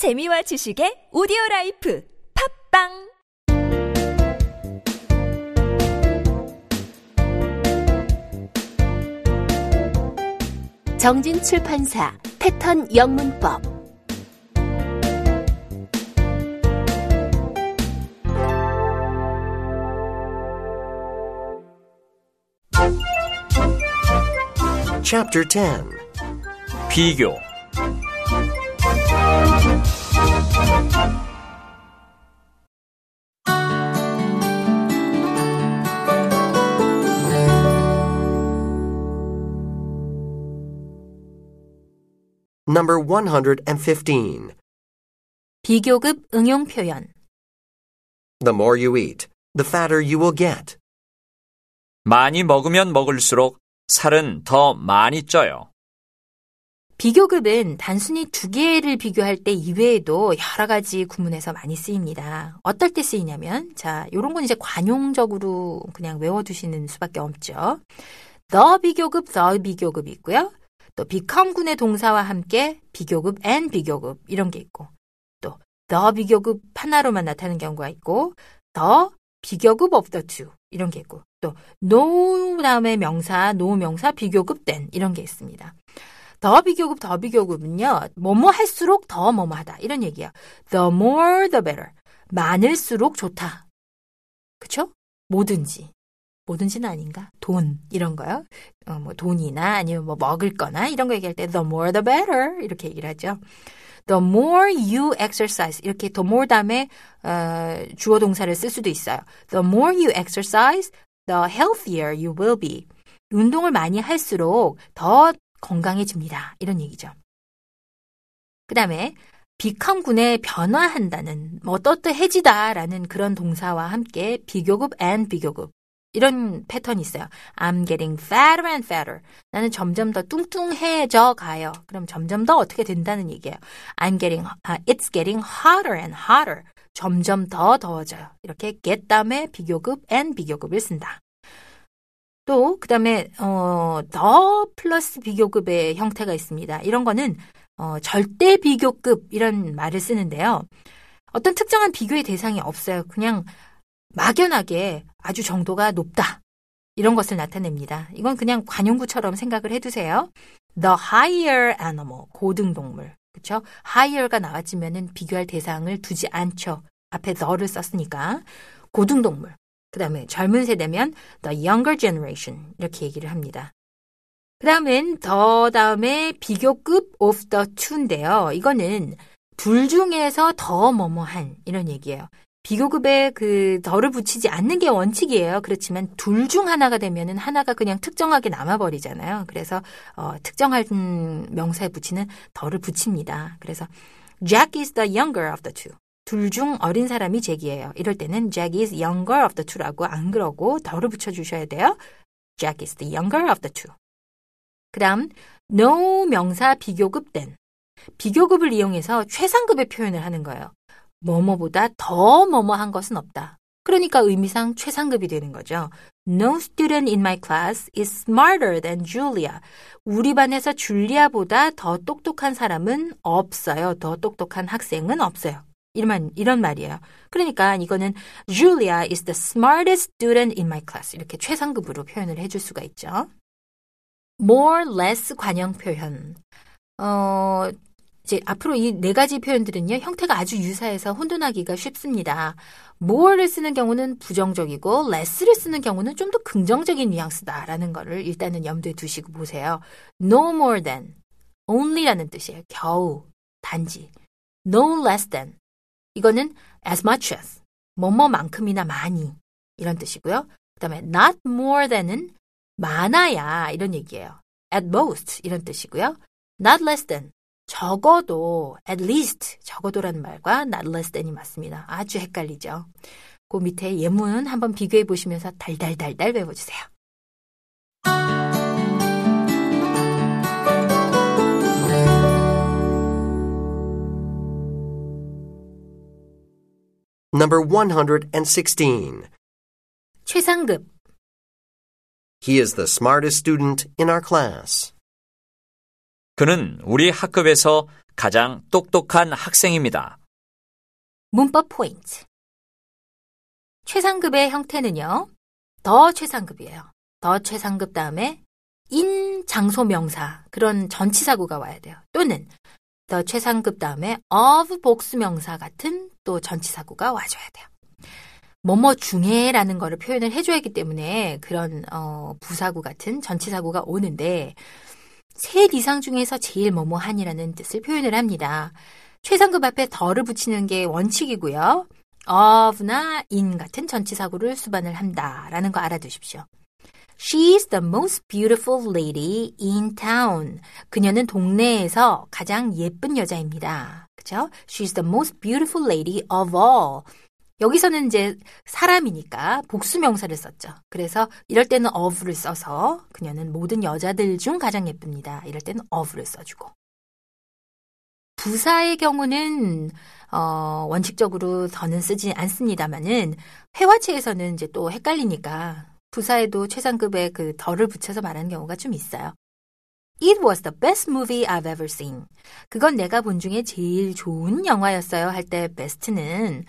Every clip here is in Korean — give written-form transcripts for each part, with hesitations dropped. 재미와 지식의 오디오라이프 팝빵 정진출판사 패턴 영문법 Chapter 10 비교 Number 115. 비교급 응용 표현. The more you eat, the fatter you will get. 많이 먹으면 먹을수록 살은 더 많이 쪄요. 비교급은 단순히 두 개를 비교할 때 이외에도 여러 가지 구문에서 많이 쓰입니다. 어떨 때 쓰이냐면, 요런 건 이제 관용적으로 그냥 외워두시는 수밖에 없죠. the 비교급이 있고요. 또 become군의 동사와 함께 비교급 and 비교급 이런 게 있고 또 the 비교급 하나로만 나타나는 경우가 있고 the 비교급 of the two 이런 게 있고 또 no 다음에 명사, no 명사, 비교급 then 이런 게 있습니다. the 비교급은요. 뭐뭐 할수록 더 뭐뭐 하다 이런 얘기예요. The more the better. 많을수록 좋다. 그쵸? 뭐든지는 아닌가? 돈 이런 거요. 뭐 돈이나 아니면 뭐 먹을 거나 이런 거 얘기할 때 the more the better 이렇게 얘기를 하죠. The more you exercise 이렇게 the more 다음에 주어 동사를 쓸 수도 있어요. The more you exercise, the healthier you will be. 운동을 많이 할수록 더 건강해집니다. 이런 얘기죠. 그 다음에 비컴군에 변화한다는 뭐 떳떳해지다라는 그런 동사와 함께 비교급 and 비교급 이런 패턴이 있어요. I'm getting fatter and fatter. 나는 점점 더 뚱뚱해져 가요. 그럼 점점 더 어떻게 된다는 얘기예요. It's getting hotter and hotter. 점점 더 더워져요. 이렇게 get 다음에 비교급 and 비교급을 쓴다. 또 그 다음에 더 플러스 비교급의 형태가 있습니다. 이런 거는 절대 비교급 이런 말을 쓰는데요. 어떤 특정한 비교의 대상이 없어요. 그냥 막연하게 아주 정도가 높다. 이런 것을 나타냅니다. 이건 그냥 관용구처럼 생각을 해두세요. The higher animal, 고등동물. 그렇죠? higher가 나왔지면은 비교할 대상을 두지 않죠. 앞에 the를 썼으니까. 고등동물. 그 다음에 젊은 세대면 the younger generation. 이렇게 얘기를 합니다. 그 다음엔 the 다음에 비교급 of the two인데요. 이거는 둘 중에서 더 뭐뭐한 이런 얘기예요. 비교급에 그 더를 붙이지 않는 게 원칙이에요. 그렇지만 둘 중 하나가 되면은 하나가 그냥 특정하게 남아버리잖아요. 그래서 특정한 명사에 붙이는 더를 붙입니다. 그래서 Jack is the younger of the two. 둘 중 어린 사람이 잭이에요. 이럴 때는 Jack is younger of the two라고 안 그러고 더를 붙여주셔야 돼요. Jack is the younger of the two. 그 다음 no 명사 비교급 then. 비교급을 이용해서 최상급의 표현을 하는 거예요. 뭐뭐보다 더 뭐뭐한 것은 없다. 그러니까 의미상 최상급이 되는 거죠. No student in my class is smarter than Julia. 우리 반에서 줄리아보다 더 똑똑한 사람은 없어요. 더 똑똑한 학생은 없어요. 이런 말이에요. 그러니까 이거는 Julia is the smartest student in my class. 이렇게 최상급으로 표현을 해줄 수가 있죠. More, less 관형 표현. 이제 앞으로 이 네 가지 표현들은요. 형태가 아주 유사해서 혼돈하기가 쉽습니다. more를 쓰는 경우는 부정적이고 less를 쓰는 경우는 좀 더 긍정적인 뉘앙스다라는 거를 일단은 염두에 두시고 보세요. no more than, only라는 뜻이에요. 겨우, 단지. no less than, 이거는 as much as, 뭐뭐만큼이나 많이 이런 뜻이고요. 그 다음에 not more than은 많아야 이런 얘기예요. at most 이런 뜻이고요. not less than. 적어도, at least, 적어도라는 말과 not less than이 맞습니다. 아주 헷갈리죠. 그 밑에 예문 한번 비교해 보시면서 달달달달 외워주세요. Number 116. 최상급. He is the smartest student in our class. 그는 우리 학급에서 가장 똑똑한 학생입니다. 문법 포인트. 최상급의 형태는요. 더 최상급이에요. 더 최상급 다음에 인 장소 명사 그런 전치사구가 와야 돼요. 또는 더 최상급 다음에 of 복수명사 같은 또 전치사구가 와줘야 돼요. 뭐뭐 중에라는 거를 표현을 해줘야 하기 때문에 그런 부사구 같은 전치사구가 오는데 셋 이상 중에서 제일 뭐뭐한이라는 뜻을 표현을 합니다. 최상급 앞에 더를 붙이는 게 원칙이고요. of나 in 같은 전치사구를 수반을 한다라는 거 알아두십시오. She's the most beautiful lady in town. 그녀는 동네에서 가장 예쁜 여자입니다. 그죠? She's the most beautiful lady of all. 여기서는 이제 사람이니까 복수명사를 썼죠. 그래서 이럴 때는 of를 써서 그녀는 모든 여자들 중 가장 예쁩니다. 이럴 때는 of를 써주고. 부사의 경우는 원칙적으로 더는 쓰지 않습니다만은 회화체에서는 이제 또 헷갈리니까 부사에도 최상급에 그 더를 붙여서 말하는 경우가 좀 있어요. It was the best movie I've ever seen. 그건 내가 본 중에 제일 좋은 영화였어요. 할 때 best는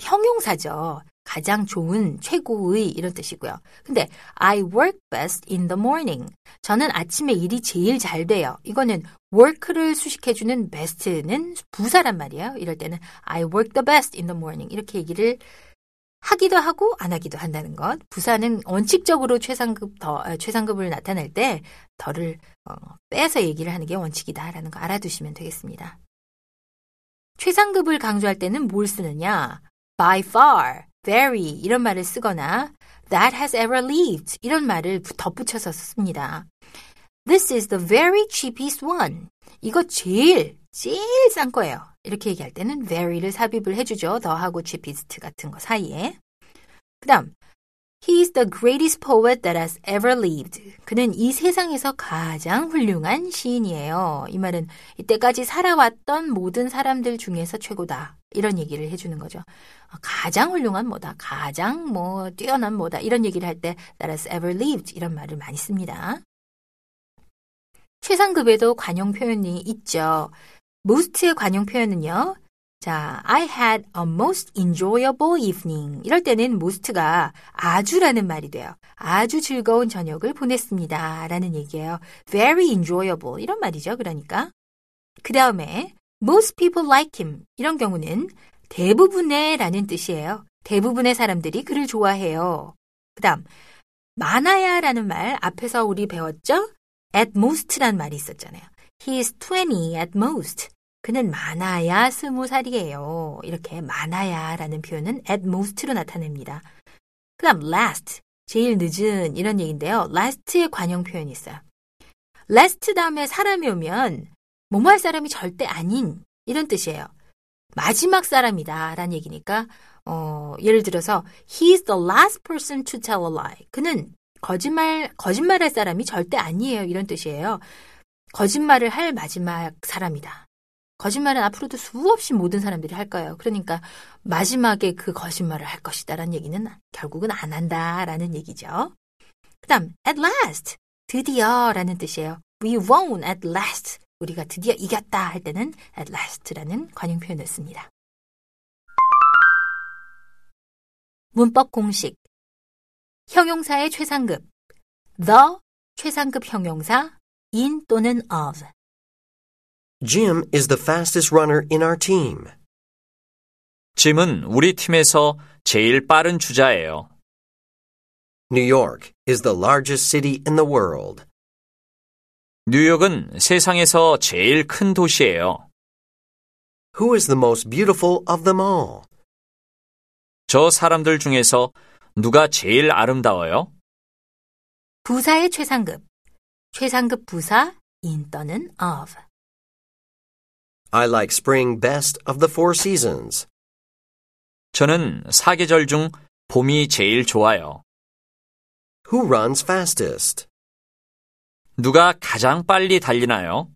형용사죠. 가장 좋은, 최고의 이런 뜻이고요. 근데 I work best in the morning. 저는 아침에 일이 제일 잘 돼요. 이거는 work를 수식해주는 best는 부사란 말이에요. 이럴 때는 I work the best in the morning. 이렇게 얘기를 하기도 하고 안 하기도 한다는 것. 부사는 원칙적으로 최상급을 나타낼 때 더를 빼서 얘기를 하는 게 원칙이다라는 거 알아두시면 되겠습니다. 최상급을 강조할 때는 뭘 쓰느냐? By far, very 이런 말을 쓰거나 that has ever lived 이런 말을 덧붙여서 씁니다. This is the very cheapest one. 이거 제일 싼 거예요. 이렇게 얘기할 때는 very를 삽입을 해주죠. 더하고 cheapest 같은 거 사이에. 그 다음, He is the greatest poet that has ever lived. 그는 이 세상에서 가장 훌륭한 시인이에요. 이 말은 이때까지 살아왔던 모든 사람들 중에서 최고다. 이런 얘기를 해주는 거죠. 가장 훌륭한 뭐다. 가장 뛰어난 뭐다. 이런 얘기를 할 때 that has ever lived. 이런 말을 많이 씁니다. 최상급에도 관용 표현이 있죠. most의 관용 표현은요. 자, I had a most enjoyable evening. 이럴 때는 most가 아주라는 말이 돼요. 아주 즐거운 저녁을 보냈습니다. 라는 얘기예요. Very enjoyable. 이런 말이죠. 그러니까. 그 다음에 most people like him. 이런 경우는 대부분의 라는 뜻이에요. 대부분의 사람들이 그를 좋아해요. 그 다음, 많아야 라는 말 앞에서 우리 배웠죠? at most란 말이 있었잖아요. He is 20 at most. 그는 많아야 20살이에요. 이렇게 많아야라는 표현은 at most로 나타냅니다. 그 다음 last, 제일 늦은 이런 얘기인데요. last의 관용 표현이 있어요. last 다음에 사람이 오면 뭐뭐 할 사람이 절대 아닌 이런 뜻이에요. 마지막 사람이다 라는 얘기니까 예를 들어서 He is the last person to tell a lie. 그는 거짓말할 사람이 절대 아니에요. 이런 뜻이에요. 거짓말을 할 마지막 사람이다. 거짓말은 앞으로도 수없이 모든 사람들이 할 거예요. 그러니까 마지막에 그 거짓말을 할 것이다라는 얘기는 결국은 안 한다라는 얘기죠. 그 다음 at last, 드디어라는 뜻이에요. We won at last, 우리가 드디어 이겼다 할 때는 at last라는 관용 표현을 씁니다. 문법 공식. 형용사의 최상급, the 최상급 형용사, in 또는 of. Jim is the fastest runner in our team. 짐은 우리 팀에서 제일 빠른 주자예요. New York is the largest city in the world. 뉴욕은 세상에서 제일 큰 도시예요. Who is the most beautiful of them all? 저 사람들 중에서 누가 제일 아름다워요? 부사의 최상급. 최상급 부사 in 또는 of. I like spring best of the four seasons. 저는 사계절 중 봄이 제일 좋아요. Who runs fastest? 누가 가장 빨리 달리나요?